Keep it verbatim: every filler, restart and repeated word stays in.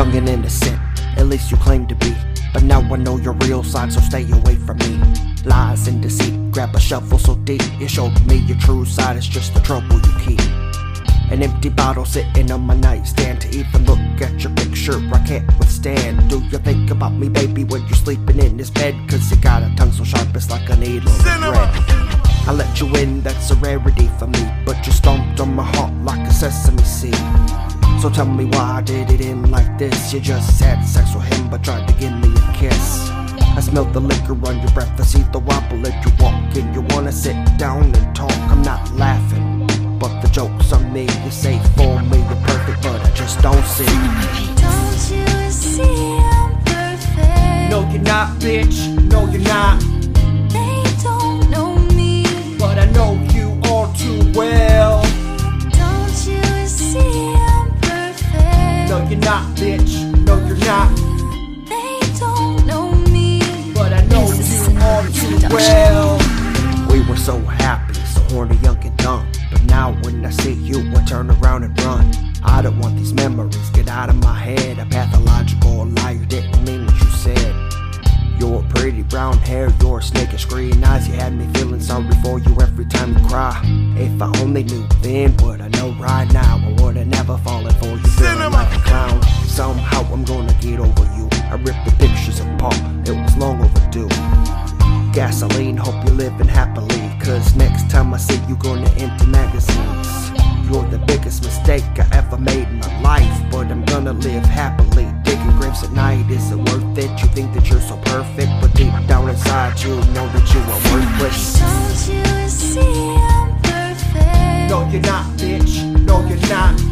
young and innocent, at least you claim to be. But now I know your real side, so stay away from me. Lies and deceit, grab a shovel so deep. You showed me your true side, it's just the trouble you keep. An empty bottle sitting on my nightstand. To even look at your picture I can't withstand. Do you think about me, baby, when you're sleeping in this bed? Cause you got a tongue so sharp it's like a needle of thread. I let you in, that's a rarity for me, but you stomped on my heart like a sesame seed. So tell me why did it end like this? You just had sex with him but tried to give me a kiss. I smell the liquor on your breath, I see the wobble as you walk, and you wanna sit down and talk. I'm not laughing, but the joke's on me. You say for me you're perfect, but I just don't see. Don't you see I'm perfect? No you're not, bitch, no you're not. Not, bitch, no you're not. They don't know me, but I know you all too well. We were so happy, so horny, young and dumb. But now when I see you, I turn around and run. I don't want these memories, get out of my head. A pathological liar, didn't mean what you said. Your pretty brown hair, your snakish green eyes, you had me feeling sorry for you every time you cry. If I only knew then, but I know right now I would've never fallen for you. Feeling like a clown, somehow I'm gonna get over you. I ripped the pictures apart, it was long overdue. Gasoline, hope you're living happily, cause next time I see you gonna empty magazines. You're the biggest mistake I ever made in my life, but I'm gonna live happily. Digging graves at night, is it worth it? You think that you're so perfect, but deep down inside you know that you are worthless. Don't you see I'm perfect? No you're not, bitch, no you're not.